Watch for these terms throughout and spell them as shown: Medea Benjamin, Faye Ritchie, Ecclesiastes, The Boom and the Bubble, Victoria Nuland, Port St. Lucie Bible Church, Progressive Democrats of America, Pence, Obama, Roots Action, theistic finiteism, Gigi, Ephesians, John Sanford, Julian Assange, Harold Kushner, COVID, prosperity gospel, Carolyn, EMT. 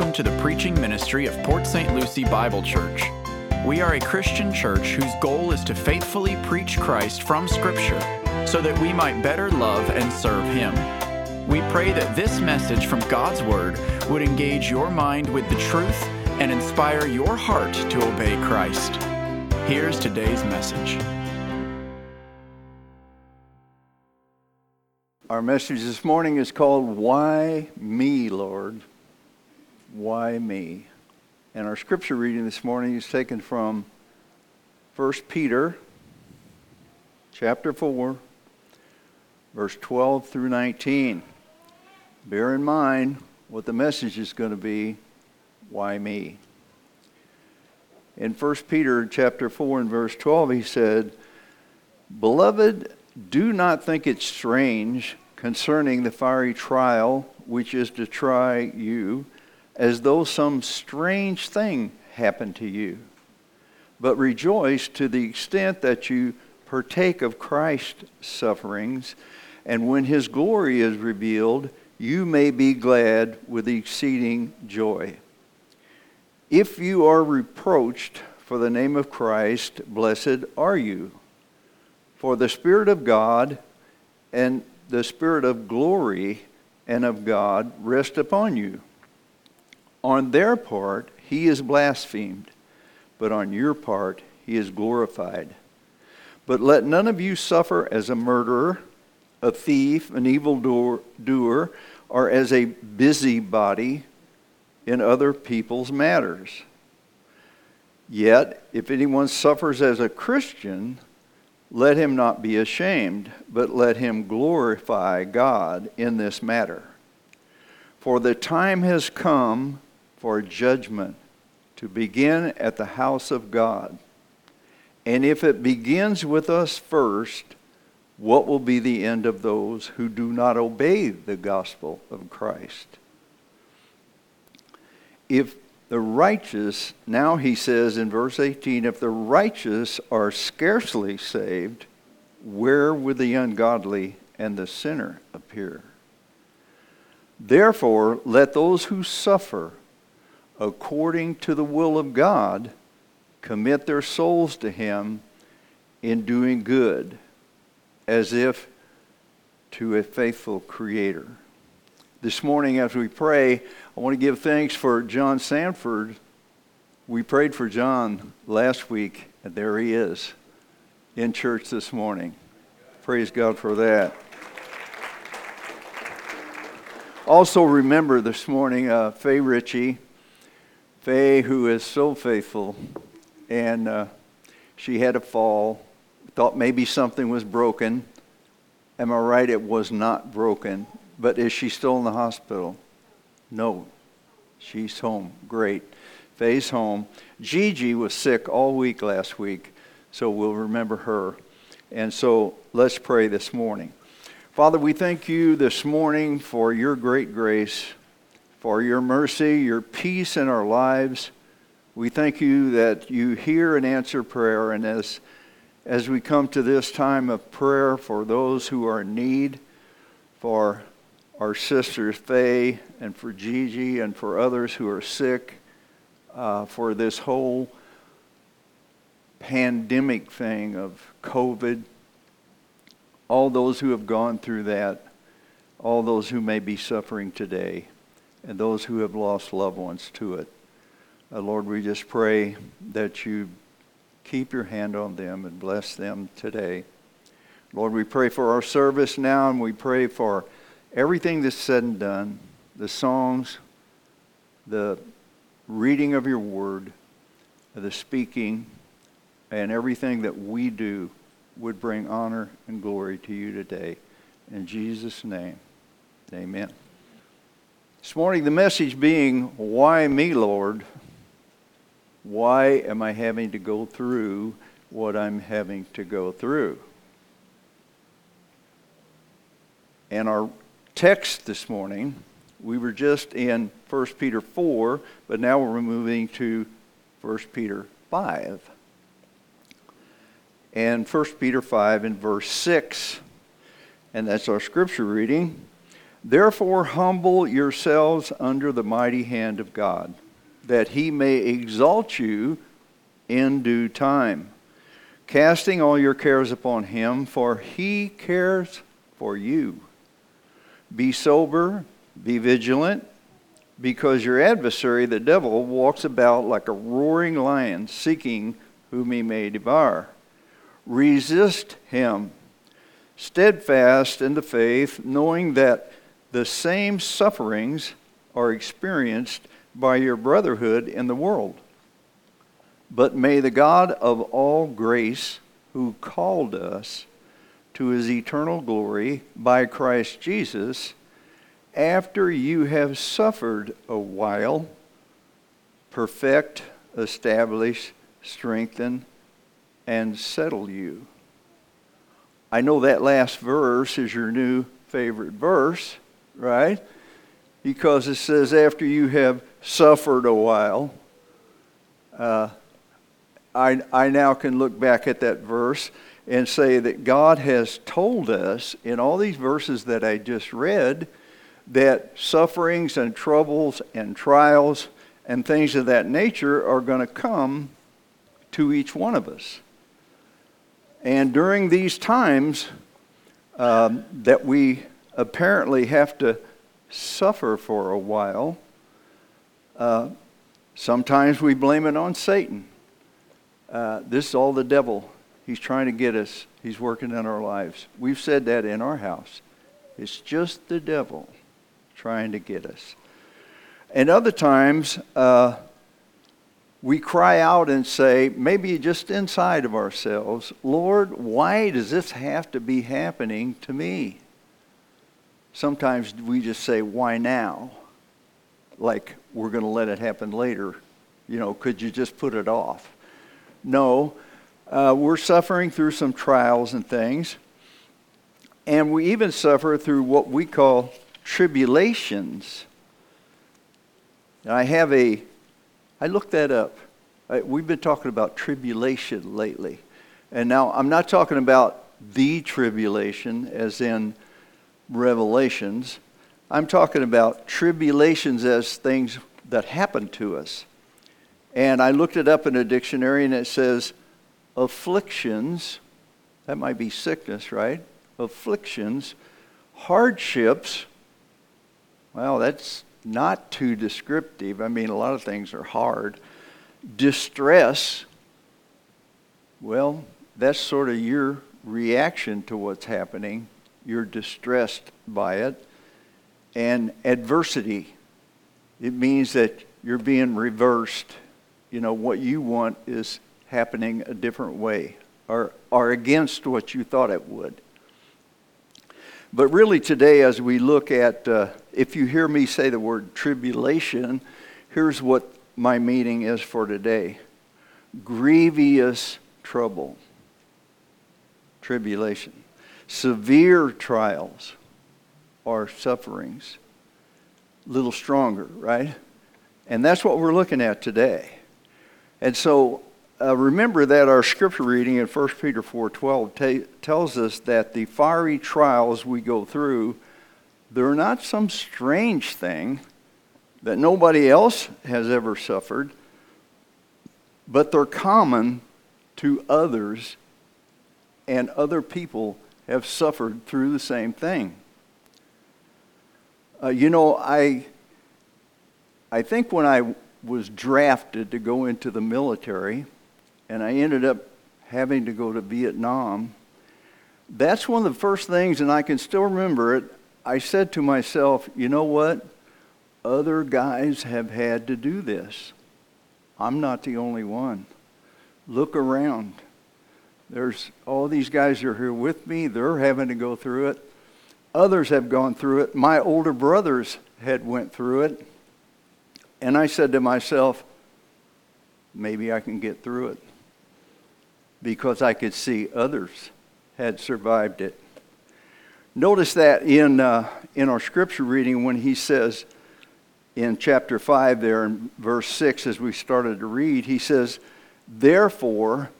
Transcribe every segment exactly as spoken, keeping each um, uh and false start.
welcome to the preaching ministry of Port Saint Lucie Bible Church. We are a Christian church whose goal is to faithfully preach Christ from Scripture so that we might better love and serve Him. We pray that this message from God's Word would engage your mind with the truth and inspire your heart to obey Christ. Here's today's message. Our message this morning is called, Why Me, Lord? Why me? And our scripture reading this morning is taken from First Peter chapter four, verse twelve through nineteen. Bear in mind what the message is going to be, why me? In First Peter chapter four and verse twelve, he said, Beloved, do not think it strange concerning the fiery trial which is to try you, as though some strange thing happened to you. But rejoice to the extent that you partake of Christ's sufferings, and when his glory is revealed, you may be glad with exceeding joy. If you are reproached for the name of Christ, blessed are you. For the Spirit of God and the Spirit of glory and of God rest upon you. On their part, he is blasphemed, but on your part, he is glorified. But let none of you suffer as a murderer, a thief, an evildoer, or as a busybody in other people's matters. Yet, if anyone suffers as a Christian, let him not be ashamed, but let him glorify God in this matter. For the time has come for judgment to begin at the house of God. And if it begins with us first, what will be the end of those who do not obey the gospel of Christ? If the righteous, now he says in verse eighteen, if the righteous are scarcely saved, where would the ungodly and the sinner appear? Therefore, let those who suffer according to the will of God commit their souls to him in doing good, as if to a faithful Creator. This morning as we pray, I want to give thanks for John Sanford. We prayed for John last week, and there he is in church this morning. Praise God for that. Also remember this morning uh, Faye Ritchie. Faye, who is so faithful, and uh, she had a fall, thought maybe something was broken. Am I right? It was not broken. But is she still in the hospital? No. She's home. Great. Faye's home. Gigi was sick all week last week, so we'll remember her. And so let's pray this morning. Father, we thank you this morning for your great grace, for your mercy, your peace in our lives. We thank you that you hear and answer prayer. And as, as we come to this time of prayer for those who are in need, for our sisters Faye and for Gigi and for others who are sick, uh, for this whole pandemic thing of COVID, all those who have gone through that, all those who may be suffering today, and those who have lost loved ones to it. Uh, Lord, we just pray that you keep your hand on them and bless them today. Lord, we pray for our service now, and we pray for everything that's said and done, the songs, the reading of your word, the speaking, and everything that we do would bring honor and glory to you today. In Jesus' name, amen. This morning, the message being, why me, Lord? Why am I having to go through what I'm having to go through? And our text this morning, we were just in First Peter four, but now we're moving to First Peter five. And First Peter five in verse six, and that's our scripture reading. Therefore humble yourselves under the mighty hand of God, that he may exalt you in due time, casting all your cares upon him, for he cares for you. Be sober, be vigilant, because your adversary, the devil, walks about like a roaring lion, seeking whom he may devour. Resist him, steadfast in the faith, knowing that the same sufferings are experienced by your brotherhood in the world. But may the God of all grace, who called us to his eternal glory by Christ Jesus, after you have suffered a while, perfect, establish, strengthen, and settle you. I know that last verse is your new favorite verse, right? Because it says, after you have suffered a while. Uh, I, I now can look back at that verse and say that God has told us in all these verses that I just read that sufferings and troubles and trials and things of that nature are going to come to each one of us. And during these times um, that we apparently have to suffer for a while, uh, sometimes we blame it on Satan. Uh, this is all the devil. He's trying to get us. He's working in our lives. We've said that in our house. It's just the devil trying to get us. And other times, uh, we cry out and say, maybe just inside of ourselves, Lord, why does this have to be happening to me? Sometimes we just say, why now? Like we're going to let it happen later. You know, could you just put it off? No, uh, we're suffering through some trials and things. And we even suffer through what we call tribulations. And I have a, I looked that up. I, we've been talking about tribulation lately. And now I'm not talking about the tribulation as in Revelations. I'm talking about tribulations as things that happen to us. And I looked it up in a dictionary, and it says afflictions, that might be sickness, right? Afflictions, hardships. Well, that's not too descriptive. I mean, a lot of things are hard. Distress, well, that's sort of your reaction to what's happening. You're distressed by it. And adversity, it means that you're being reversed. You know, what you want is happening a different way, or, or against what you thought it would. But really today, as we look at, uh, if you hear me say the word tribulation, here's what my meaning is for today. Grievous trouble. Tribulation. Severe trials or sufferings. A little stronger, right? And that's what we're looking at today. And so uh, remember that our scripture reading in First Peter four twelve t- tells us that the fiery trials we go through, they're not some strange thing that nobody else has ever suffered, but they're common to others, and other people have suffered through the same thing. Uh, you know, I... I think when I was drafted to go into the military, and I ended up having to go to Vietnam, that's one of the first things, and I can still remember it, I said to myself, you know what? Other guys have had to do this. I'm not the only one. Look around. There's all these guys who are here with me. They're having to go through it. Others have gone through it. My older brothers had went through it. And I said to myself, maybe I can get through it, because I could see others had survived it. Notice that in uh, in our scripture reading when he says in chapter five there in verse six, as we started to read, he says, therefore,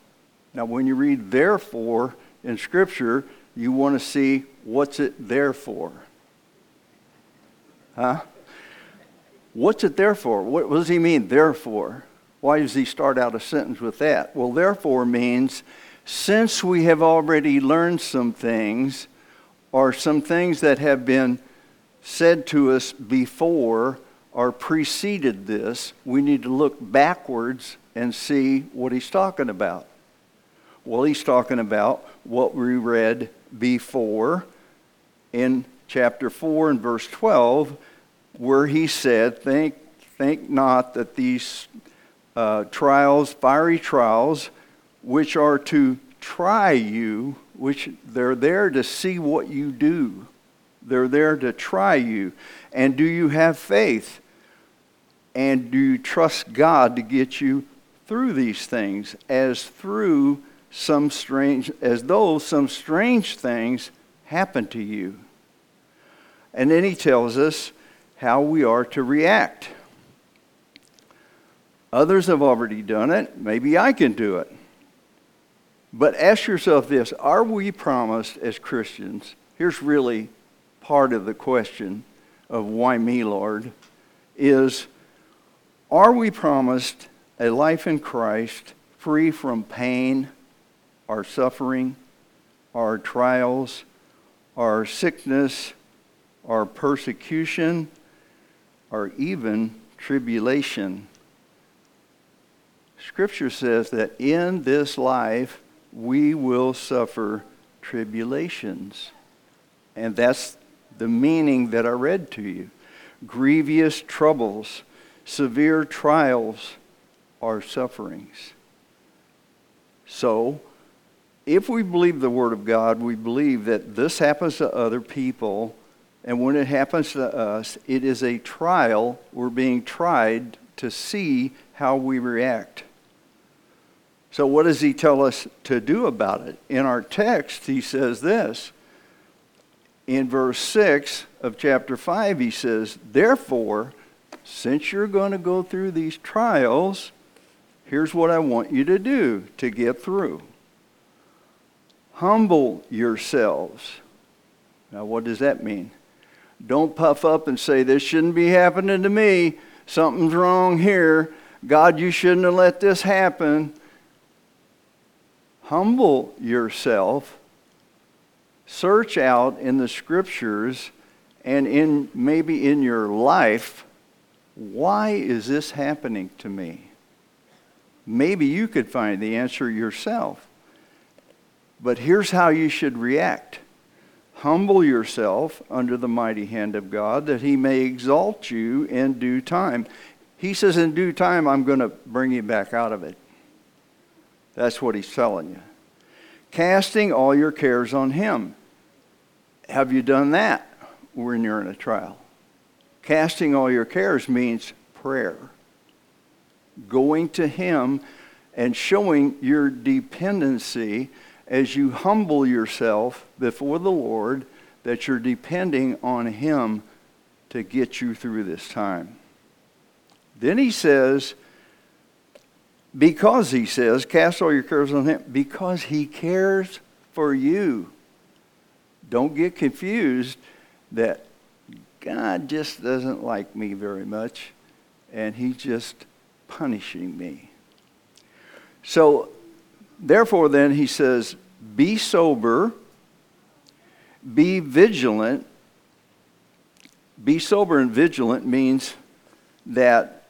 now when you read therefore in scripture, you want to see what's it there for. Huh? What's it there for? What, what does he mean, therefore? Why does he start out a sentence with that? Well, therefore means, since we have already learned some things, or some things that have been said to us before or preceded this, we need to look backwards and see what he's talking about. Well, he's talking about what we read before in chapter four and verse twelve, where he said, think, think not that these uh, trials, fiery trials, which are to try you, which they're there to see what you do. They're there to try you. And do you have faith? And do you trust God to get you through these things, as through some strange, as though some strange things happen to you? And then he tells us how we are to react. Others have already done it. Maybe I can do it. But ask yourself this, are we promised as Christians? Here's really part of the question of why me, Lord, is, are we promised a life in Christ free from pain, our suffering, our trials, our sickness, our persecution, or even tribulation? Scripture says that in this life, we will suffer tribulations. And that's the meaning that I read to you. Grievous troubles, severe trials, are sufferings. So, if we believe the Word of God, we believe that this happens to other people, and when it happens to us, it is a trial. We're being tried to see how we react. So what does he tell us to do about it? In our text, he says this. In verse six of chapter five, he says, therefore, since you're going to go through these trials, here's what I want you to do to get through. Humble yourselves. Now, what does that mean? Don't puff up and say, this shouldn't be happening to me. Something's wrong here. God, you shouldn't have let this happen. Humble yourself. Search out in the Scriptures and in maybe in your life, why is this happening to me? Maybe you could find the answer yourself. But here's how you should react. Humble yourself under the mighty hand of God, that he may exalt you in due time. He says, in due time, I'm going to bring you back out of it. That's what he's telling you. Casting all your cares on him. Have you done that when you're in a trial? Casting all your cares means prayer. Going to him and showing your dependency as you humble yourself before the Lord, that you're depending on him to get you through this time. Then he says, because he says, cast all your cares on him, because he cares for you. Don't get confused that God just doesn't like me very much, and he's just punishing me. So, therefore then, he says, be sober, be vigilant. Be sober and vigilant means that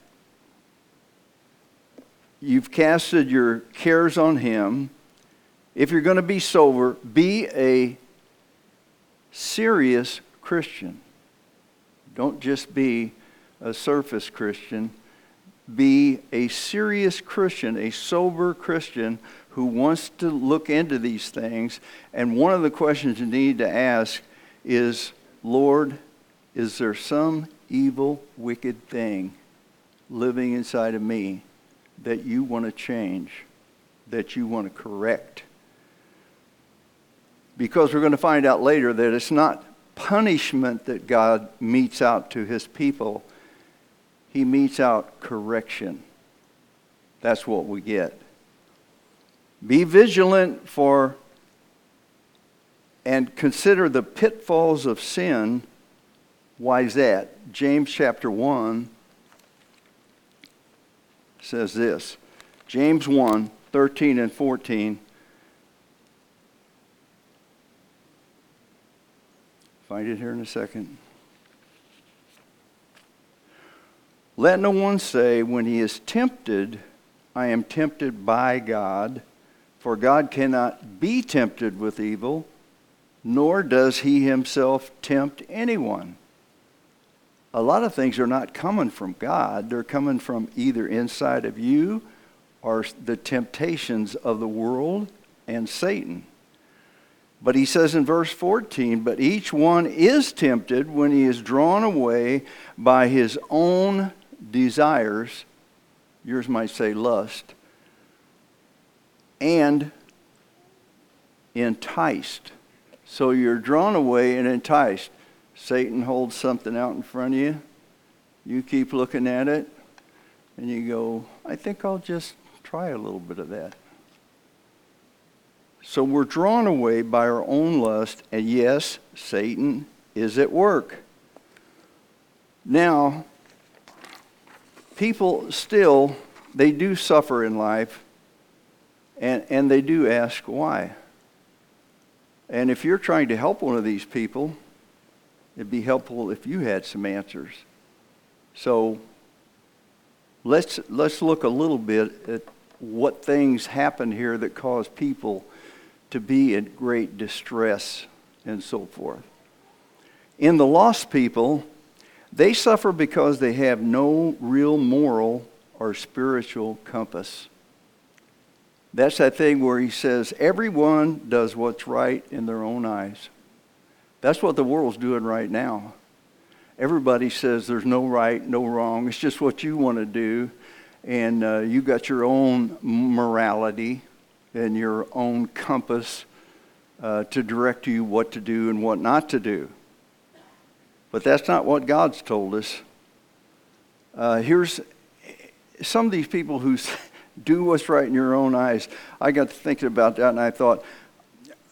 you've casted your cares on him. If you're going to be sober, be a serious Christian. Don't just be a surface Christian. Be a serious Christian, a sober Christian who wants to look into these things. And one of the questions you need to ask is, Lord, is there some evil, wicked thing living inside of me that you want to change, that you want to correct? Because we're going to find out later that it's not punishment that God metes out to his people. He metes out correction. That's what we get. Be vigilant for and consider the pitfalls of sin Why is that? James chapter one says this. James one, thirteen and fourteen. Find it here in a second. Let no one say when he is tempted, I am tempted by God, for God cannot be tempted with evil, nor does he himself tempt anyone. A lot of things are not coming from God. They're coming from either inside of you or the temptations of the world and Satan. But he says in verse fourteen, but each one is tempted when he is drawn away by his own desires, yours might say lust, and enticed. So you're drawn away and enticed. Satan holds something out in front of you. You keep looking at it, and you go, I think I'll just try a little bit of that. So we're drawn away by our own lust, and yes, Satan is at work. Now, people still, they do suffer in life, and, and they do ask why. And if you're trying to help one of these people, it'd be helpful if you had some answers. So let's, let's look a little bit at what things happened here that caused people to be in great distress and so forth. In the lost people, they suffer because they have no real moral or spiritual compass. That's that thing where he says, everyone does what's right in their own eyes. That's what the world's doing right now. Everybody says there's no right, no wrong. It's just what you want to do. And uh, you got your own morality and your own compass uh, to direct you what to do and what not to do. But that's not what God's told us. Uh, here's some of these people who do what's right in your own eyes. I got to thinking about that, and I thought,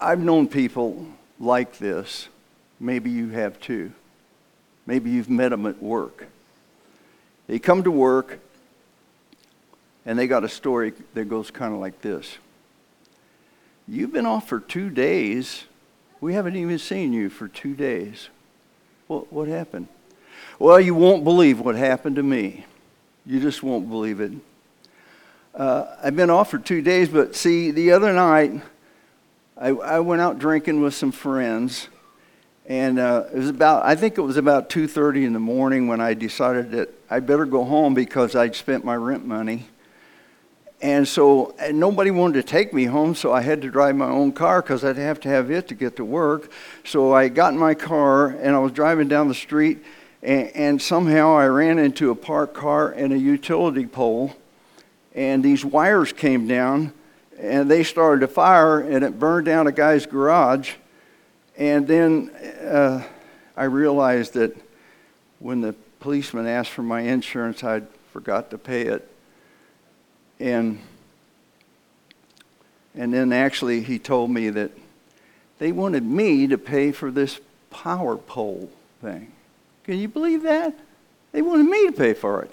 I've known people like this. Maybe you have too. Maybe you've met them at work. They come to work, and they got a story that goes kind of like this. You've been off for two days. We haven't even seen you for two days. What, what happened? Well, you won't believe what happened to me. You just won't believe it. Uh, I've been off for two days, but see, the other night, I, I went out drinking with some friends, and uh, it was about, I think it was about two thirty in the morning when I decided that I better go home because I'd spent my rent money. And so and nobody wanted to take me home, so I had to drive my own car because I'd have to have it to get to work. So I got in my car, and I was driving down the street, and, and somehow I ran into a parked car and a utility pole, and these wires came down, and they started a fire, and it burned down a guy's garage. And then uh, I realized that when the policeman asked for my insurance, I forgot to pay it. And and then actually he told me that they wanted me to pay for this power pole thing. Can you believe that? They wanted me to pay for it.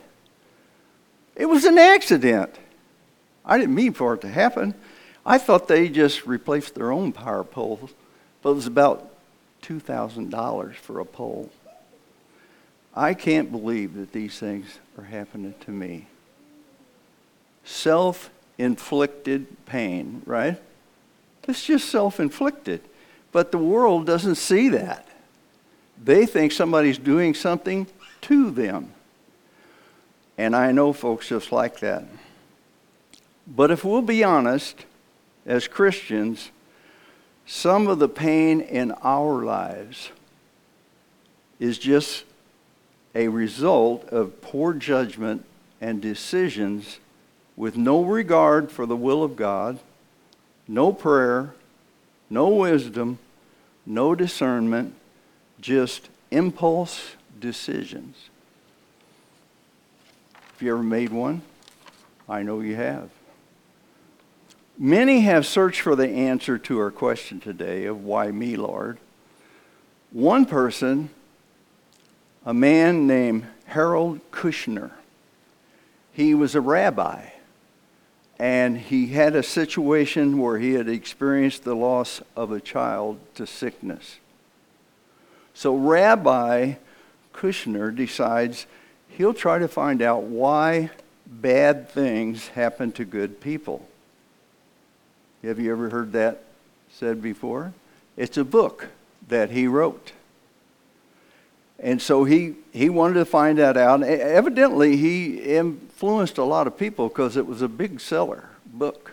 It was an accident. I didn't mean for it to happen. I thought they just replaced their own power poles, but it was about two thousand dollars for a pole. I can't believe that these things are happening to me. Self-inflicted pain, right? It's just self-inflicted. But the world doesn't see that. They think somebody's doing something to them. And I know folks just like that. But if we'll be honest, as Christians, some of the pain in our lives is just a result of poor judgment and decisions with no regard for the will of God, no prayer, no wisdom, no discernment, just impulse decisions. Have you ever made one? I know you have. Many have searched for the answer to our question today of why me, Lord. One person a man named Harold Kushner. He was a rabbi, and he had a situation where he had experienced the loss of a child to sickness. So Rabbi Kushner decides he'll try to find out why bad things happen to good people. Have you ever heard that said before? It's a book that he wrote. And so he, he wanted to find that out. Evidently, he influenced a lot of people because it was a big seller book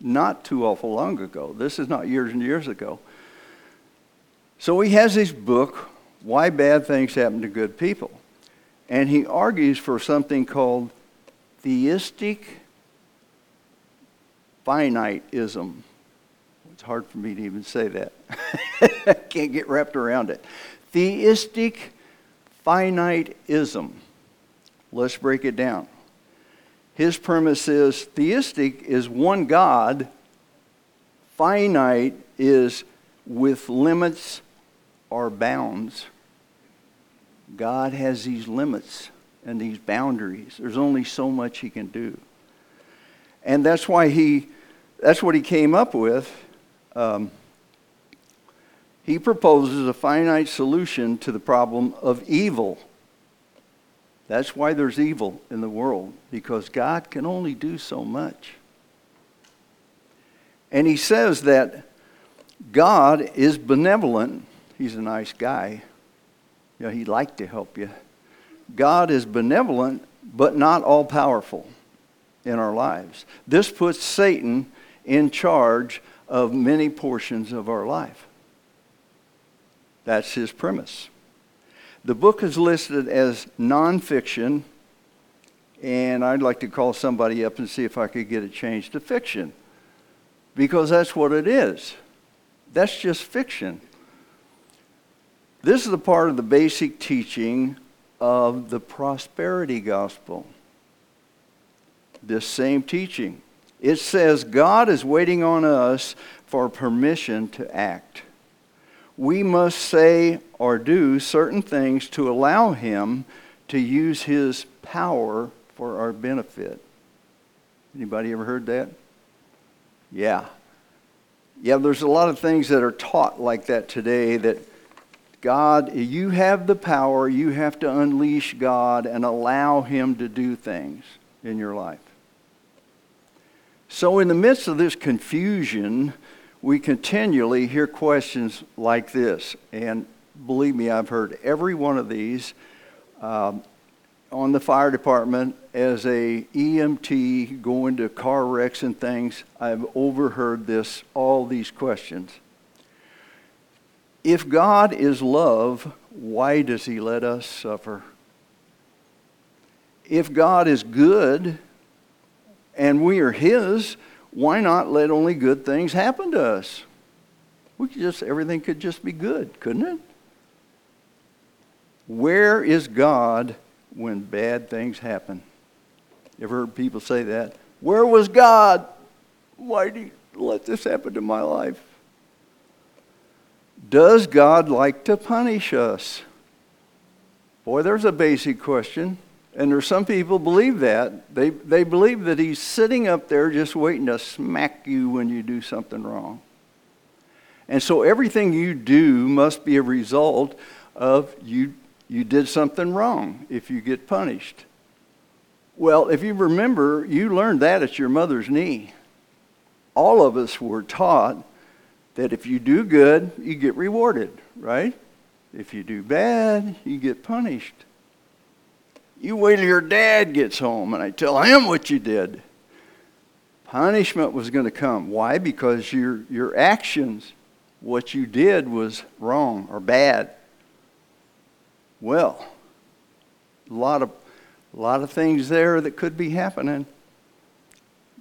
not too awful long ago. This is not years and years ago. So he has this book, Why Bad Things Happen to Good People. And he argues for something called theistic finiteism. It's hard for me to even say that. I can't get wrapped around it. Theistic finiteism. Let's break it down. His premise is theistic is one God. Finite is with limits or bounds. God has these limits and these boundaries. There's only so much he can do. And that's why he, that's what he came up with. Um, he proposes a finite solution to the problem of evil. That's why there's evil in the world, because God can only do so much. And he says that God is benevolent. He's a nice guy. You know, he'd like to help you. God is benevolent, but not all-powerful in our lives. This puts Satan in charge of many portions of our life. That's his premise. The book is listed as nonfiction, and I'd like to call somebody up and see if I could get it changed to fiction, because that's what it is. That's just fiction. This is a part of the basic teaching of the prosperity gospel. This same teaching. It says God is waiting on us for permission to act. We must say or do certain things to allow him to use his power for our benefit. Anybody ever heard that? Yeah. Yeah, there's a lot of things that are taught like that today, that God, you have the power, you have to unleash God and allow him to do things in your life. So in the midst of this confusion, we continually hear questions like this. And believe me, I've heard every one of these um, on the fire department as a E M T going to car wrecks and things. I've overheard this, all these questions. If God is love, why does he let us suffer? If God is good and we are his, why not let only good things happen to us? We could just, everything could just be good, couldn't it? Where is God when bad things happen? You ever heard people say that? Where was God? Why did he let this happen to my life? Does God like to punish us? Boy, there's a basic question. And there's some people believe that. They, they believe that he's sitting up there just waiting to smack you when you do something wrong. And so everything you do must be a result of you, you did something wrong if you get punished. Well, if you remember, you learned that at your mother's knee. All of us were taught that if you do good, you get rewarded, right? If you do bad, you get punished. You wait till your dad gets home and I tell him what you did. Punishment was going to come. Why? Because your, your actions, what you did was wrong or bad. Well, a lot of, a lot of things there that could be happening.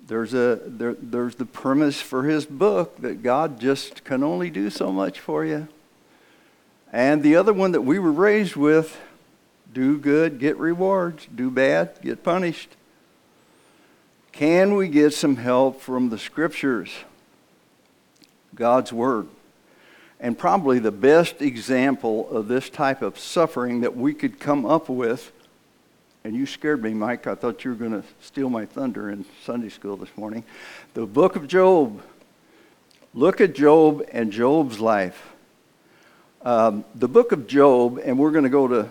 There's a there, there's the premise for his book that God just can only do so much for you. And the other one that we were raised with, do good, get rewards. Do bad, get punished. Can we get some help from the scriptures? God's word. And probably the best example of this type of suffering that we could come up with, and you scared me, Mike. I thought you were going to steal my thunder in Sunday school this morning. The book of Job. Look at Job and Job's life. Um, the book of Job, and we're going to go to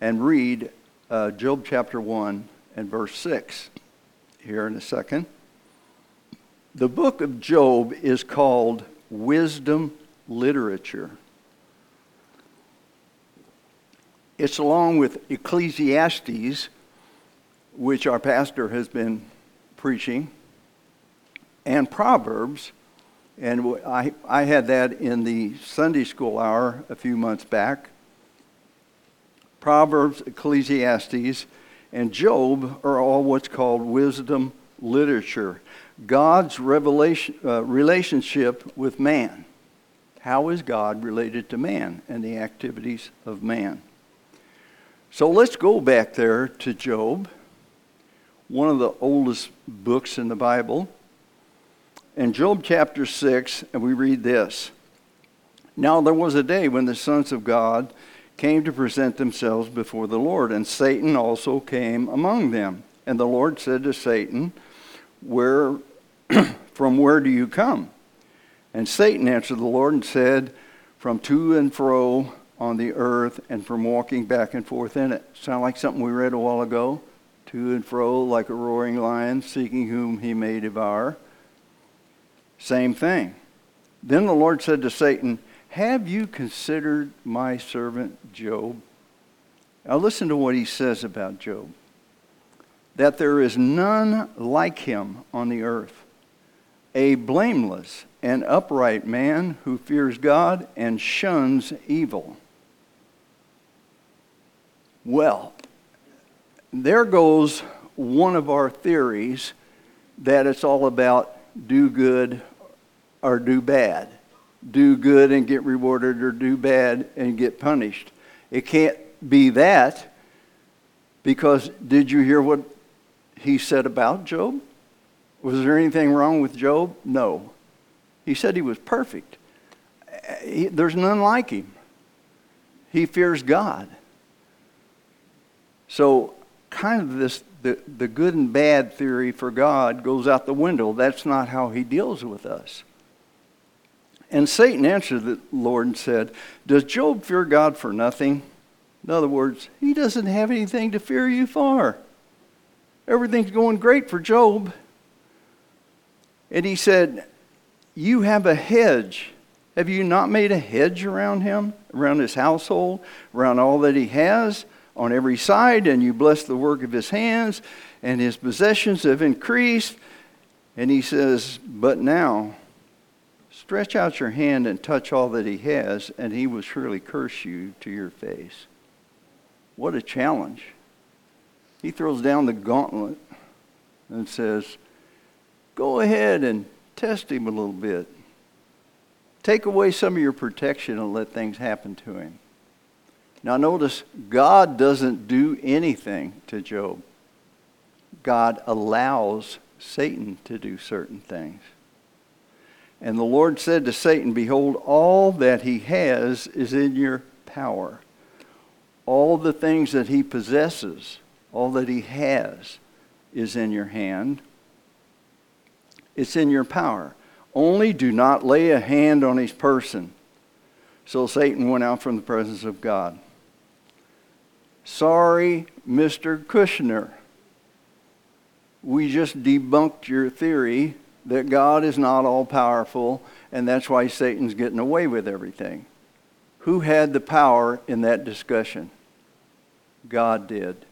and read uh, Job chapter one and verse six here in a second. The book of Job is called wisdom literature. It's along with Ecclesiastes, which our pastor has been preaching, and Proverbs, and I, I had that in the Sunday school hour a few months back. Proverbs, Ecclesiastes, and Job are all what's called wisdom literature. God's revelation uh, relationship with man. How is God related to man and the activities of man? So let's go back there to Job, one of the oldest books in the Bible. In Job chapter six, and we read this. Now there was a day when the sons of God came to present themselves before the Lord, and Satan also came among them. And the Lord said to Satan, Where, from where do you come? And Satan answered the Lord and said, From to and fro on the earth, and from walking back and forth in it. Sound like something we read a while ago? To and fro like a roaring lion, seeking whom he may devour. Same thing. Then the Lord said to Satan, Have you considered my servant Job? Now listen to what he says about Job. That there is none like him on the earth, a blameless and upright man who fears God and shuns evil. Well, there goes one of our theories that it's all about do good or do bad. Do good and get rewarded, or do bad and get punished. It can't be that, because did you hear what he said about Job? Was there anything wrong with Job? No. He said he was perfect. He, there's none like him. He fears God. So kind of this, the, the good and bad theory for God goes out the window. That's not how he deals with us. And Satan answered the Lord and said, Does Job fear God for nothing? In other words, he doesn't have anything to fear you for. Everything's going great for Job. And he said, You have a hedge. Have you not made a hedge around him, around his household, around all that he has on every side? And you bless the work of his hands, and his possessions have increased. And he says, But now, stretch out your hand and touch all that he has, and he will surely curse you to your face. What a challenge. He throws down the gauntlet and says, Go ahead and test him a little bit. Take away some of your protection and let things happen to him. Now notice, God doesn't do anything to Job. God allows Satan to do certain things. And the Lord said to Satan, Behold, all that he has is in your power. All the things that he possesses, all that he has is in your hand. It's in your power. Only do not lay a hand on his person. So Satan went out from the presence of God. Sorry, Mister Kushner. We just debunked your theory that God is not all-powerful, and that's why Satan's getting away with everything. Who had the power in that discussion? God did.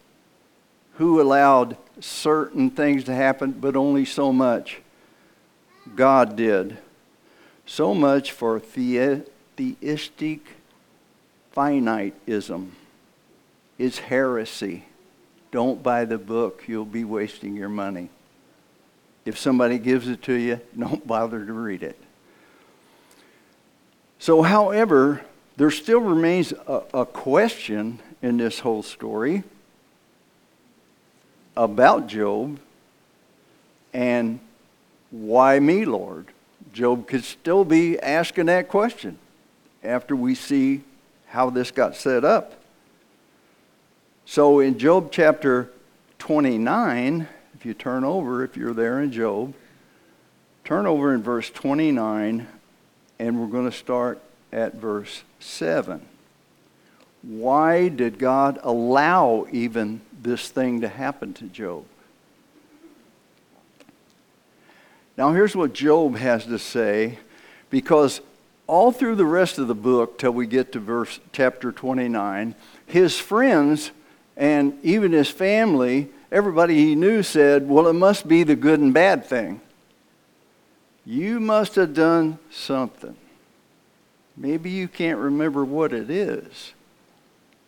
Who allowed certain things to happen, but only so much? God did. So much for the- theistic finiteism. It's heresy. Don't buy the book. You'll be wasting your money. If somebody gives it to you, don't bother to read it. So, however, there still remains a, a question in this whole story about Job, and why me, Lord? Job could still be asking that question after we see how this got set up. So in Job chapter twenty-nine, if you turn over, if you're there in Job, turn over in verse twenty-nine, and we're going to start at verse seven. Why did God allow even this thing to happen to Job? Now here's what Job has to say, because all through the rest of the book till we get to verse chapter twenty-nine, his friends and even his family, everybody he knew said, well, it must be the good and bad thing. You must have done something. Maybe you can't remember what it is,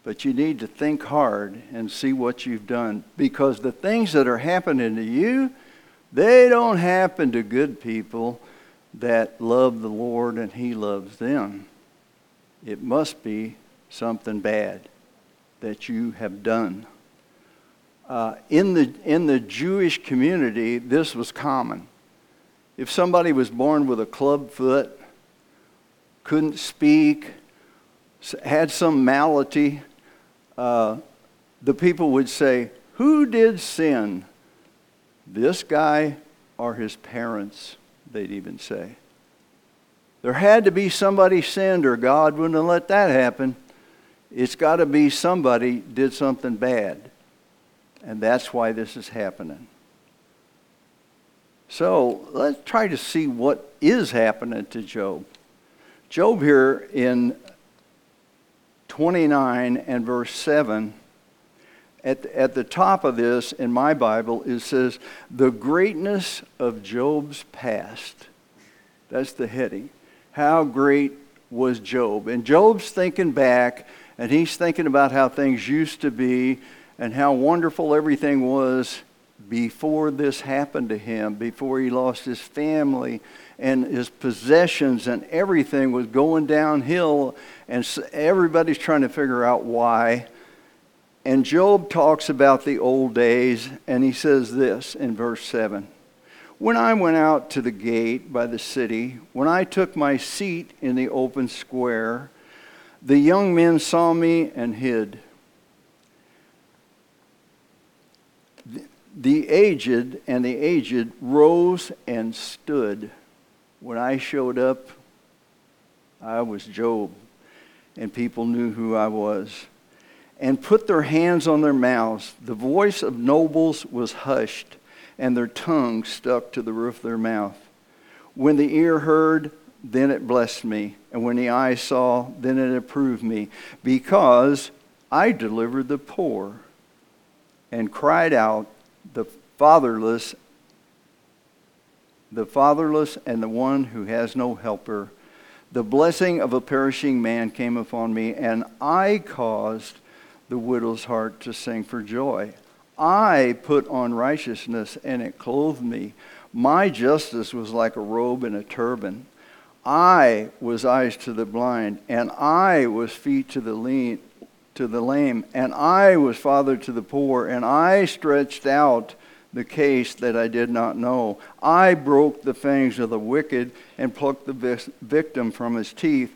but you need to think hard and see what you've done, because the things that are happening to you, they don't happen to good people that love the Lord and He loves them. It must be something bad that you have done. Uh, in the in the Jewish community, this was common. If somebody was born with a club foot, couldn't speak, had some malady, uh, the people would say, "Who did sin? This guy or his parents?" They'd even say. There had to be somebody sinned, or God wouldn't have let that happen. It's got to be somebody did something bad. And that's why this is happening. So let's try to see what is happening to Job. Job here in twenty-nine and verse seven, at, at the top of this in my Bible, it says, the greatness of Job's past. That's the heading. How great was Job? And Job's thinking back, and he's thinking about how things used to be and how wonderful everything was before this happened to him, before he lost his family and his possessions, and everything was going downhill, and everybody's trying to figure out why. And Job talks about the old days, and he says this in verse seven. When I went out to the gate by the city, when I took my seat in the open square, the young men saw me and hid. The aged and the aged rose and stood. When I showed up, I was Job, and people knew who I was. And put their hands on their mouths. The voice of nobles was hushed, and their tongue stuck to the roof of their mouth. When the ear heard, then it blessed me. And when the eye saw, then it approved me. Because I delivered the poor and cried out, the fatherless, the fatherless and the one who has no helper. The blessing of a perishing man came upon me, and I caused the widow's heart to sing for joy. I put on righteousness, and it clothed me. My justice was like a robe and a turban. I was eyes to the blind, and I was feet to the lean. to the lame, and I was father to the poor, and I stretched out the case that I did not know. I broke the fangs of the wicked and plucked the victim from his teeth.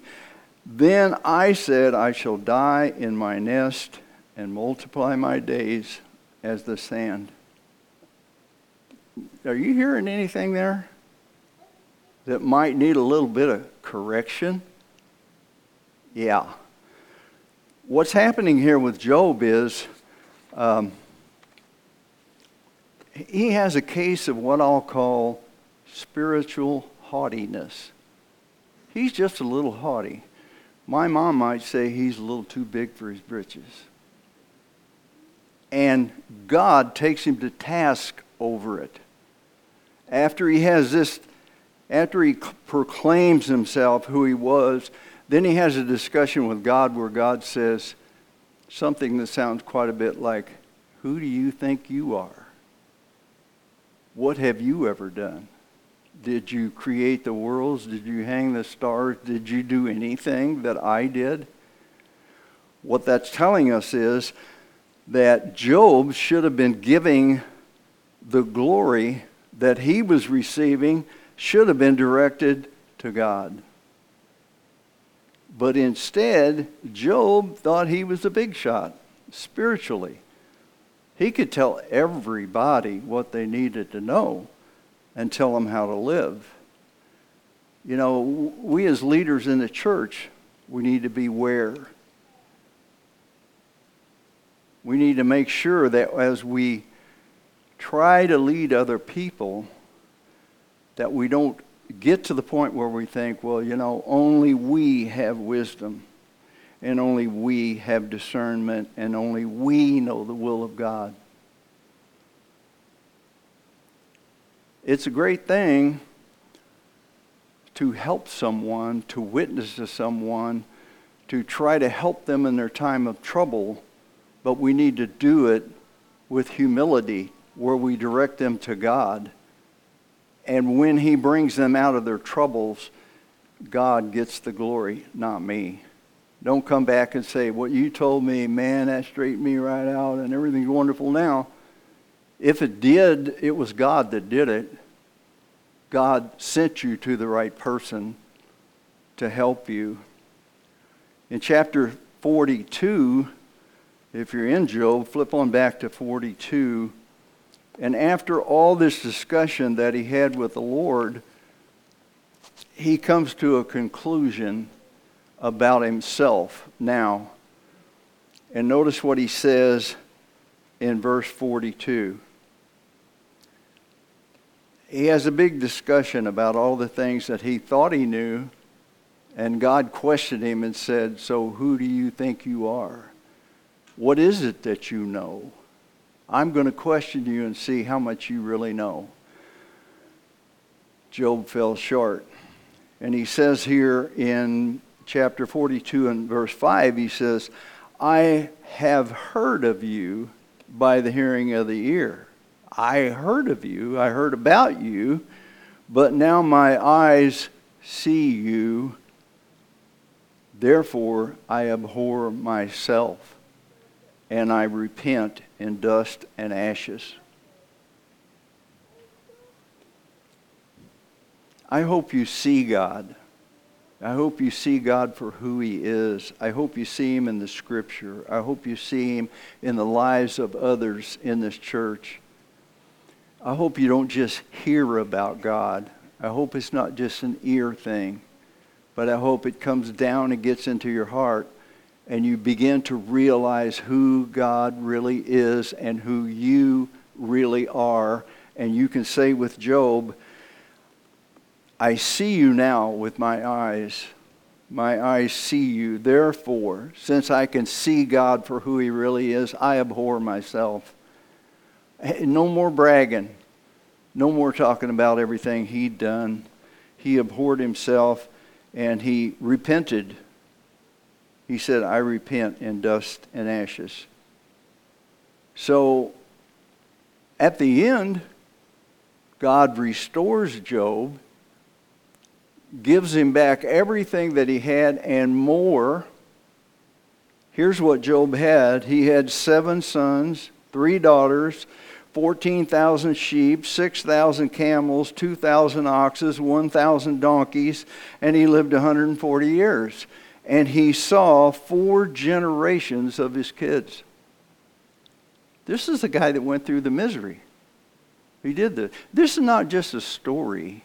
Then I said, I shall die in my nest and multiply my days as the sand. Are you hearing anything there that might need a little bit of correction? Yeah. What's happening here with Job is um, he has a case of what I'll call spiritual haughtiness. He's just a little haughty. My mom might say he's a little too big for his britches. And God takes him to task over it. After he has this, after he proclaims himself who he was, then he has a discussion with God where God says something that sounds quite a bit like, who do you think you are? What have you ever done? Did you create the worlds? Did you hang the stars? Did you do anything that I did? What that's telling us is that Job should have been giving the glory that he was receiving should have been directed to God. But instead, Job thought he was a big shot spiritually. He could tell everybody what they needed to know and tell them how to live. You know, we as leaders in the church, we need to beware. We need to make sure that as we try to lead other people, that we don't get to the point where we think, well, you know, only we have wisdom, and only we have discernment, and only we know the will of God. It's a great thing to help someone, to witness to someone, to try to help them in their time of trouble, but we need to do it with humility, where we direct them to God. And when he brings them out of their troubles, God gets the glory, not me. Don't come back and say, what you told me, man, that straightened me right out and everything's wonderful now. If it did, it was God that did it. God sent you to the right person to help you. In chapter forty-two, if you're in Job, flip on back to forty-two. And after all this discussion that he had with the Lord, he comes to a conclusion about himself now. And notice what he says in verse forty-two. He has a big discussion about all the things that he thought he knew, and God questioned him and said, so who do you think you are? What is it that you know? I'm going to question you and see how much you really know. Job fell short. And he says here in chapter forty-two and verse five, he says, I have heard of you by the hearing of the ear. I heard of you, I heard about you, but now my eyes see you. Therefore, I abhor myself, and I repent in dust and ashes. I hope you see God. I hope you see God for who he is. I hope you see him in the scripture. I hope you see him in the lives of others in this church. I hope you don't just hear about God. I hope it's not just an ear thing, but I hope it comes down and gets into your heart, and you begin to realize who God really is and who you really are. And you can say with Job, I see you now with my eyes. My eyes see you. Therefore, since I can see God for who he really is, I abhor myself. No more bragging. No more talking about everything he'd done. He abhorred himself and he repented. He said, I repent in dust and ashes. So, at the end, God restores Job, gives him back everything that he had and more. Here's what Job had. He had seven sons, three daughters, fourteen thousand sheep, six thousand camels, two thousand oxes, one thousand donkeys, and he lived one hundred forty years. And he saw four generations of his kids. This is the guy that went through the misery. He did this. This is not just a story.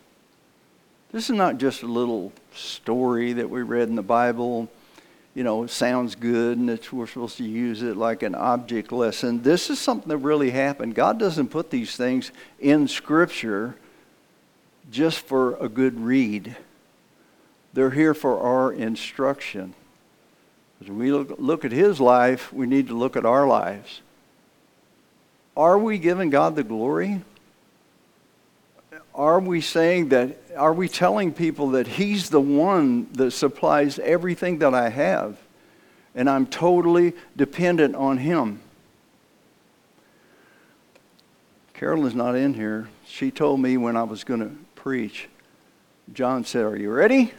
This is not just a little story that we read in the Bible. You know, it sounds good and it's, we're supposed to use it like an object lesson. This is something that really happened. God doesn't put these things in Scripture just for a good read. They're here for our instruction. As we look, look at his life, we need to look at our lives. Are we giving God the glory? Are we saying that, are we telling people that he's the one that supplies everything that I have, and I'm totally dependent on him? Carolyn's not in here. She told me when I was going to preach, John said, are you ready?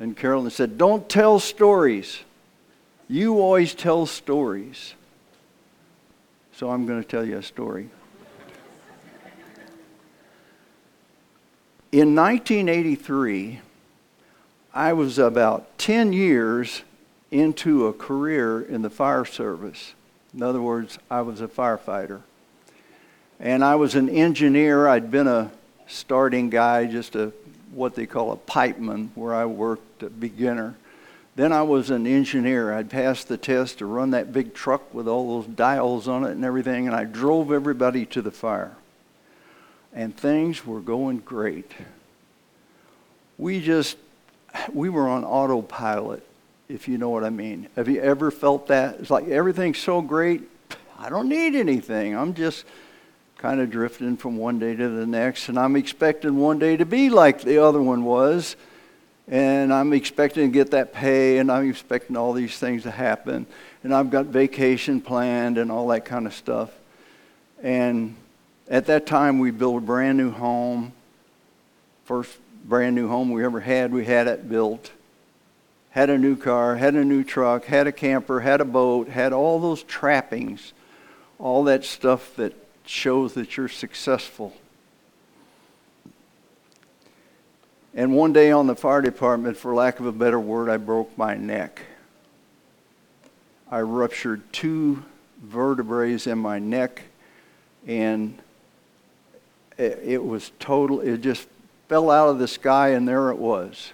And Carolyn said, don't tell stories. You always tell stories. So I'm going to tell you a story. In nineteen eighty-three, I was about ten years into a career in the fire service. In other words, I was a firefighter. And I was an engineer. I'd been a starting guy, just a what they call a pipeman, where I worked, a beginner. Then I was an engineer. I'd passed the test to run that big truck with all those dials on it and everything, and I drove everybody to the fire. And things were going great. We just, we were on autopilot, if you know what I mean. Have you ever felt that? It's like everything's so great, I don't need anything. I'm just kind of drifting from one day to the next, and I'm expecting one day to be like the other one was, and I'm expecting to get that pay, and I'm expecting all these things to happen, and I've got vacation planned and all that kind of stuff. And at that time, we built a brand new home. First brand new home we ever had, we had it built. Had a new car, had a new truck, had a camper, had a boat, had all those trappings, all that stuff that shows that you're successful. And one day on the fire department, for lack of a better word, I broke my neck. I ruptured two vertebrae in my neck, and it, it was total, it just fell out of the sky, and there it was.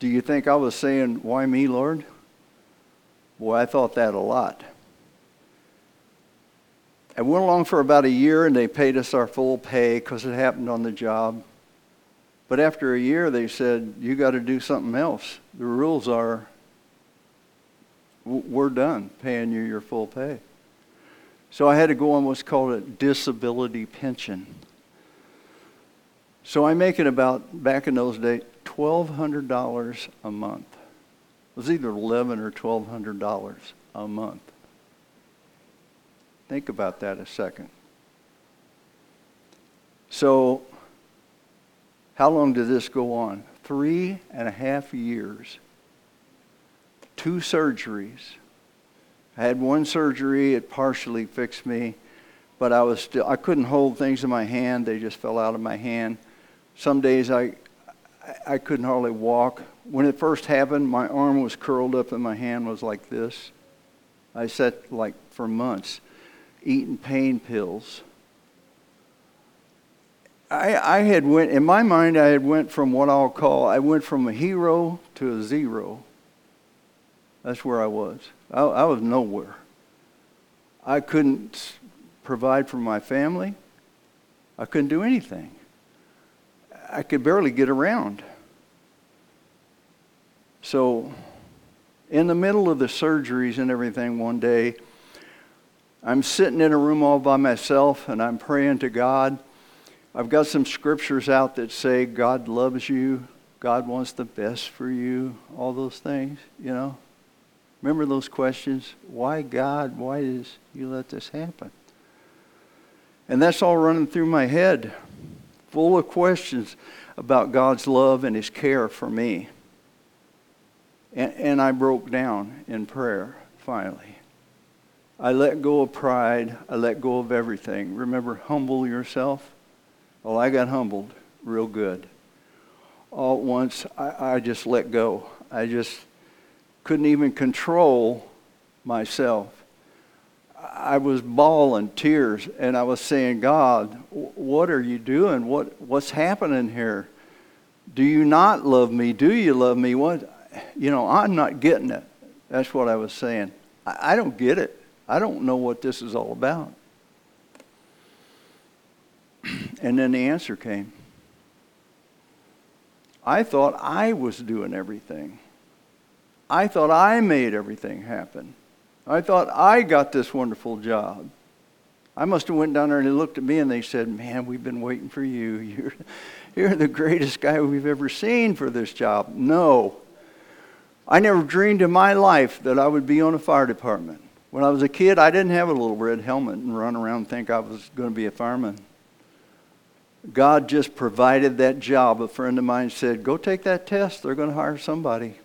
Do you think I was saying, "Why me, Lord?" Boy, I thought that a lot. I went along for about a year, and they paid us our full pay because it happened on the job. But after a year, they said, "You got to do something else. The rules are, we're done paying you your full pay." So I had to go on what's called a disability pension. So I make it about, back in those days, twelve hundred dollars a month. It was either eleven hundred dollars or twelve hundred dollars a month. Think about that a second. So, how long did this go on? Three and a half years. Two surgeries. I had one surgery, it partially fixed me, but I was still, I couldn't hold things in my hand, they just fell out of my hand. Some days I, I couldn't hardly walk. When it first happened, my arm was curled up and my hand was like this. I sat like for months, eating pain pills. I, I had went, in my mind, I had went from what I'll call, I went from a hero to a zero. That's where I was. I, I was nowhere. I couldn't provide for my family. I couldn't do anything. I could barely get around. So, in the middle of the surgeries and everything one day, I'm sitting in a room all by myself, and I'm praying to God. I've got some scriptures out that say God loves you, God wants the best for you, all those things, you know. Remember those questions? Why, God? Why did you let this happen? And that's all running through my head, full of questions about God's love and His care for me. And, and I broke down in prayer, finally. I let go of pride. I let go of everything. Remember, humble yourself. Well, I got humbled real good. All at once, I, I just let go. I just couldn't even control myself. I was bawling tears, and I was saying, "God, what are you doing? What what's happening here? Do you not love me? Do you love me? What? You know, I'm not getting it." That's what I was saying. I, I don't get it. I don't know what this is all about. And then the answer came. I thought I was doing everything. I thought I made everything happen. I thought I got this wonderful job. I must have went down there and they looked at me and they said, "Man, we've been waiting for you. You're, you're the greatest guy we've ever seen for this job." No. I never dreamed in my life that I would be on a fire department. When I was a kid, I didn't have a little red helmet and run around and think I was going to be a fireman. God just provided that job. A friend of mine said, "Go take that test. They're going to hire somebody."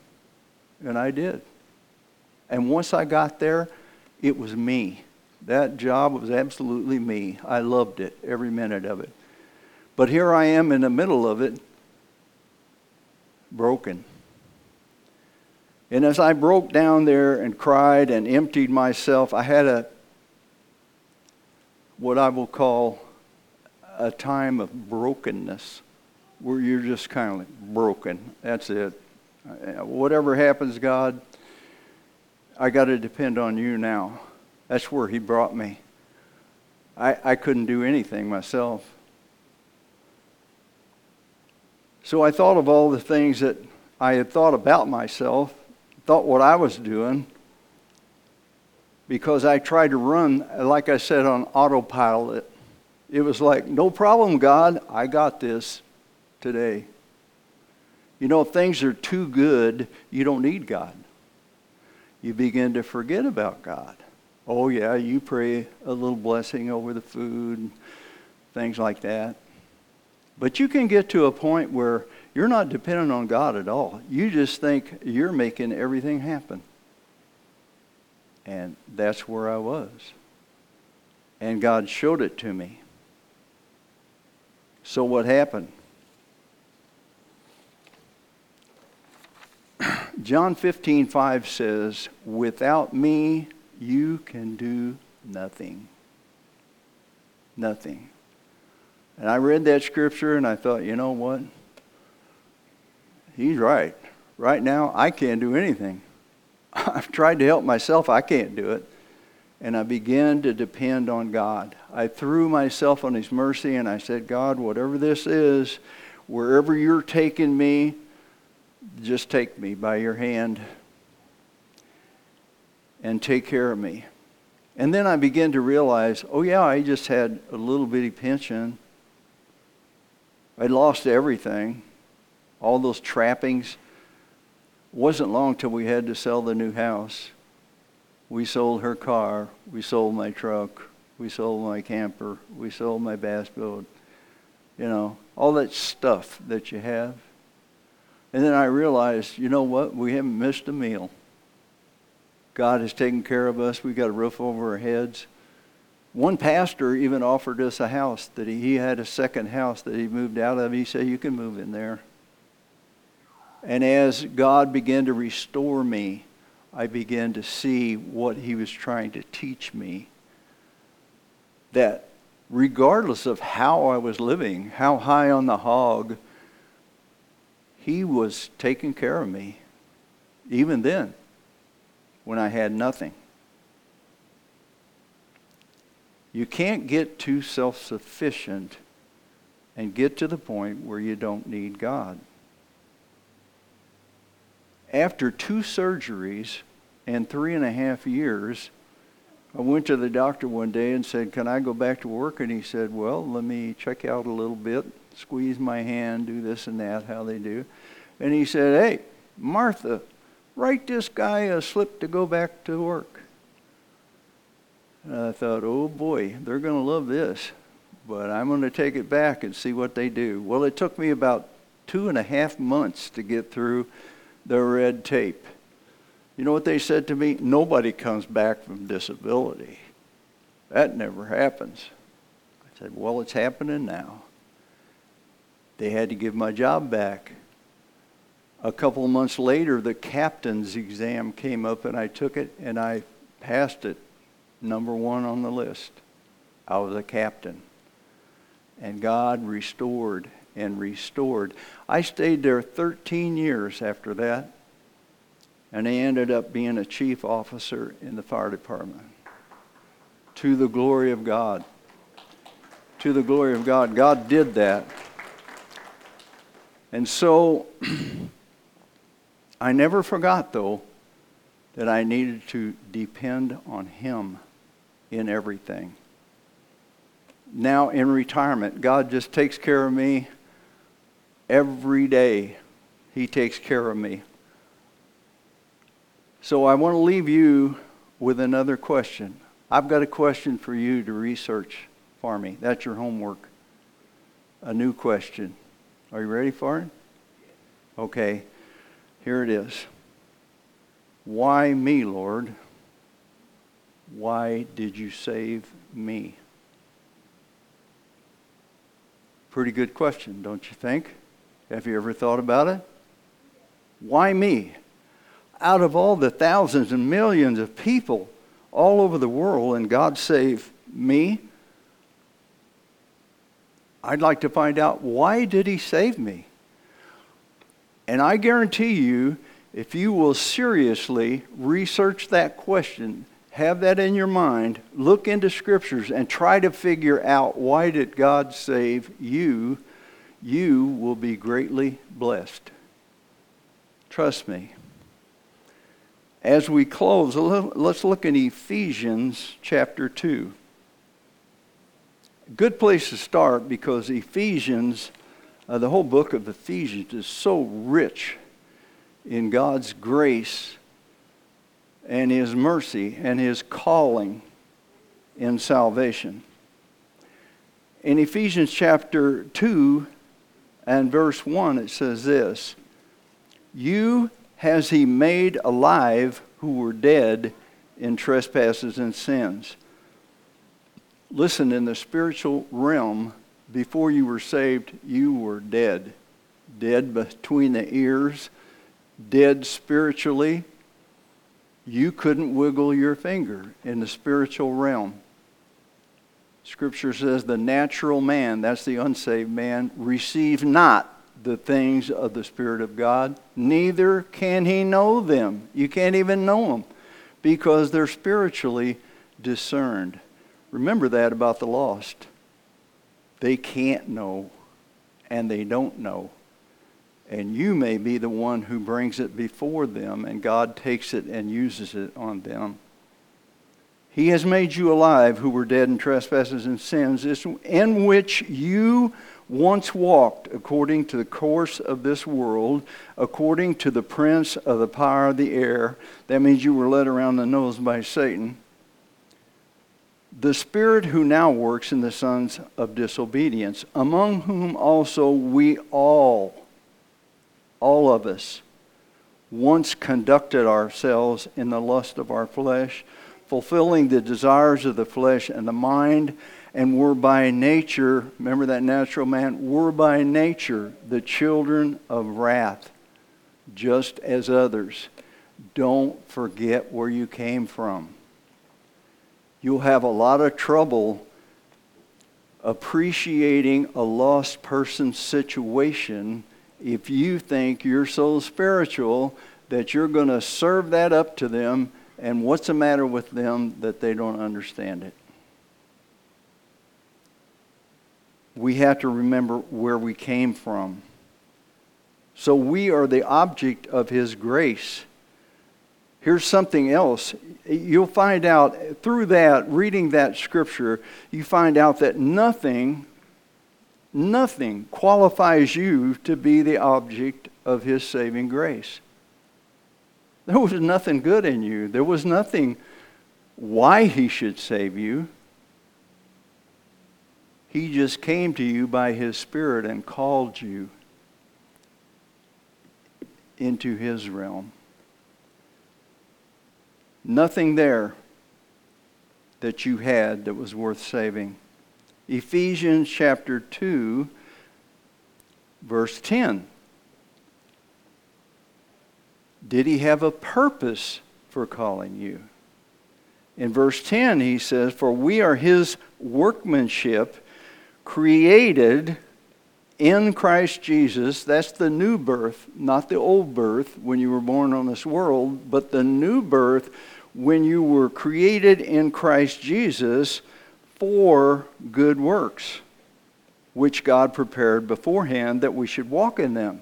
And I did. And once I got there, it was me. That job was absolutely me. I loved it, every minute of it. But here I am in the middle of it, broken. And as I broke down there and cried and emptied myself, I had a, what I will call a time of brokenness, where you're just kind of like broken. That's it. Whatever happens, God, I got to depend on you now. That's where he brought me. I, I couldn't do anything myself. So I thought of all the things that I had thought about myself, thought what I was doing, because I tried to run, like I said, on autopilot. It was like, no problem, God, I got this today. You know, if things are too good, you don't need God. You begin to forget about God. Oh, yeah, you pray a little blessing over the food, and things like that. But you can get to a point where you're not dependent on God at all. You just think you're making everything happen. And that's where I was. And God showed it to me. So what happened? John fifteen five says, without me, you can do nothing. Nothing. And I read that scripture and I thought, you know what? He's right. Right now, I can't do anything. I've tried to help myself. I can't do it. And I began to depend on God. I threw myself on his mercy and I said, God, whatever this is, wherever you're taking me, just take me by your hand and take care of me. And then I began to realize, oh yeah, I just had a little bitty pension. I lost everything. All those trappings. Wasn't long till we had to sell the new house. We sold her car. We sold my truck. We sold my camper. We sold my bass boat. You know, all that stuff that you have. And then I realized, you know what? We haven't missed a meal. God has taken care of us. We got a roof over our heads. One pastor even offered us a house that he, he had a second house that he moved out of. He said, you can move in there. And as God began to restore me, I began to see what he was trying to teach me. That regardless of how I was living, how high on the hog, he was taking care of me, even then. When I had nothing. You can't get too self-sufficient and get to the point where you don't need God. After two surgeries and three and a half years, I went to the doctor one day and said, can I go back to work? And he said, well, let me check out a little bit, squeeze my hand, do this and that, how they do. And he said, hey, Martha, write this guy a slip to go back to work. And I thought, oh boy, they're going to love this. But I'm going to take it back and see what they do. Well, it took me about two and a half months to get through the red tape. You know what they said to me? Nobody comes back from disability. That never happens. I said, well, it's happening now. They had to give my job back. A couple of months later, the captain's exam came up, and I took it, and I passed it, number one on the list. I was a captain. And God restored and restored. I stayed there thirteen years after that, and I ended up being a chief officer in the fire department. To the glory of God. To the glory of God. God did that. And so... I never forgot, though, that I needed to depend on him in everything. Now in retirement, God just takes care of me every day. He takes care of me. So I want to leave you with another question. I've got a question for you to research for me. That's your homework. A new question. Are you ready for it? Okay. Here it is. Why me, Lord? Why did you save me? pretty good question, don't you think? Have you ever thought about it? Why me? Out of all the thousands and millions of people all over the world, and God save me? I'd like to find out, why did he save me? And I guarantee you, if you will seriously research that question, have that in your mind, look into scriptures and try to figure out why did God save you, you will be greatly blessed. Trust me. As we close, let's look in Ephesians chapter two. Good place to start, because Ephesians, uh, the whole book of Ephesians is so rich in God's grace and his mercy and his calling in salvation. In Ephesians chapter two and verse one, it says this: "You has he made alive who were dead in trespasses and sins." Listen, in the spiritual realm, before you were saved, you were dead. Dead between the ears, dead spiritually. You couldn't wiggle your finger in the spiritual realm. Scripture says the natural man, that's the unsaved man, receive not the things of the Spirit of God, neither can he know them. You can't even know them because they're spiritually discerned. Remember that about the lost. They can't know, and they don't know. And you may be the one who brings it before them, and God takes it and uses it on them. He has made you alive who were dead in trespasses and sins, in which you once walked according to the course of this world, according to the prince of the power of the air. That means you were led around the nose by Satan, the spirit who now works in the sons of disobedience, among whom also we all, all of us, once conducted ourselves in the lust of our flesh, fulfilling the desires of the flesh and the mind, and were by nature, remember that natural man, were by nature the children of wrath, just as others. Don't forget where you came from. You'll have a lot of trouble appreciating a lost person's situation if you think you're so spiritual that you're going to serve that up to them, and what's the matter with them that they don't understand it. We have to remember where we came from. So we are the object of his grace. Here's something else. You'll find out through that, reading that scripture, you find out that nothing, nothing qualifies you to be the object of his saving grace. There was nothing good in you. There was nothing why he should save you. He just came to you by his Spirit and called you into his realm. Nothing there that you had that was worth saving. Ephesians chapter two, verse ten. Did he have a purpose for calling you? In verse ten he says, "For we are his workmanship, created in Christ Jesus." That's the new birth, not the old birth when you were born on this world, but the new birth when you were created in Christ Jesus for good works, which God prepared beforehand that we should walk in them.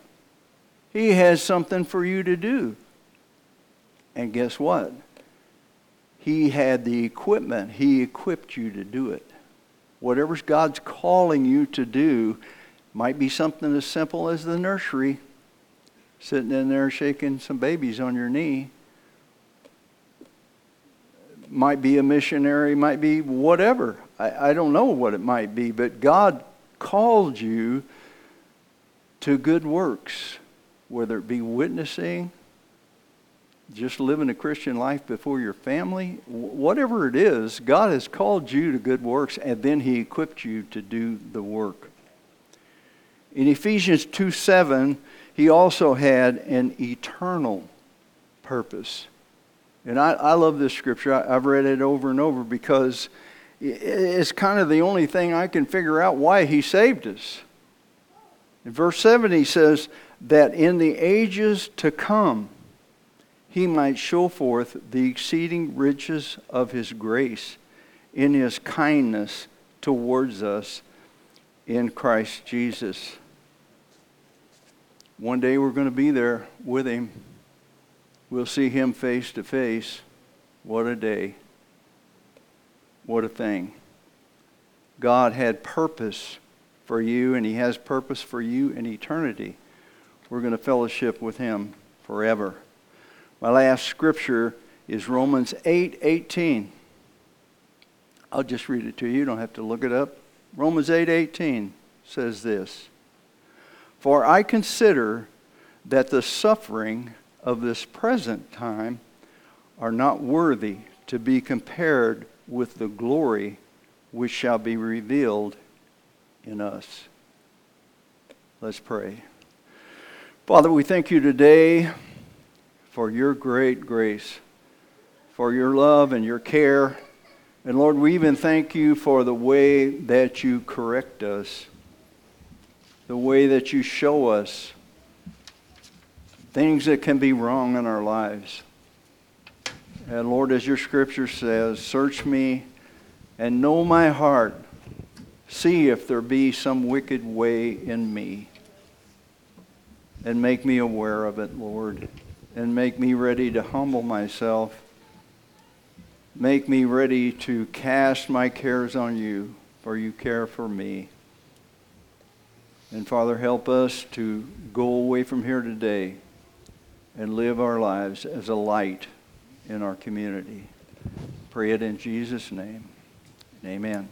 He has something for you to do. And guess what? He had the equipment. He equipped you to do it. Whatever God's calling you to do might be something as simple as the nursery, sitting in there shaking some babies on your knee. Might be a missionary, might be whatever. I, I don't know what it might be, but God called you to good works, whether it be witnessing, just living a Christian life before your family, whatever it is, God has called you to good works, and then he equipped you to do the work. In Ephesians two seven, he also had an eternal purpose. And I, I love this scripture. I, I've read it over and over because it, it's kind of the only thing I can figure out why he saved us. In verse seven, he says that in the ages to come, he might show forth the exceeding riches of his grace in his kindness towards us in Christ Jesus. One day we're going to be there with him. We'll see him face to face. What a day. What a thing. God had purpose for you, and he has purpose for you in eternity. We're going to fellowship with him forever. My last scripture is Romans eight eighteen. I'll just read it to you. You don't have to look it up. Romans eight eighteen says this: "For I consider that the suffering of this present time are not worthy to be compared with the glory which shall be revealed in us." Let's pray. Father, we thank you today for your great grace, for your love and your care. And Lord, we even thank you for the way that you correct us, the way that you show us things that can be wrong in our lives. And Lord, as your scripture says, search me and know my heart. See if there be some wicked way in me. And make me aware of it, Lord. And make me ready to humble myself. Make me ready to cast my cares on you, for you care for me. And Father, help us to go away from here today and live our lives as a light in our community. Pray it in Jesus' name. Amen.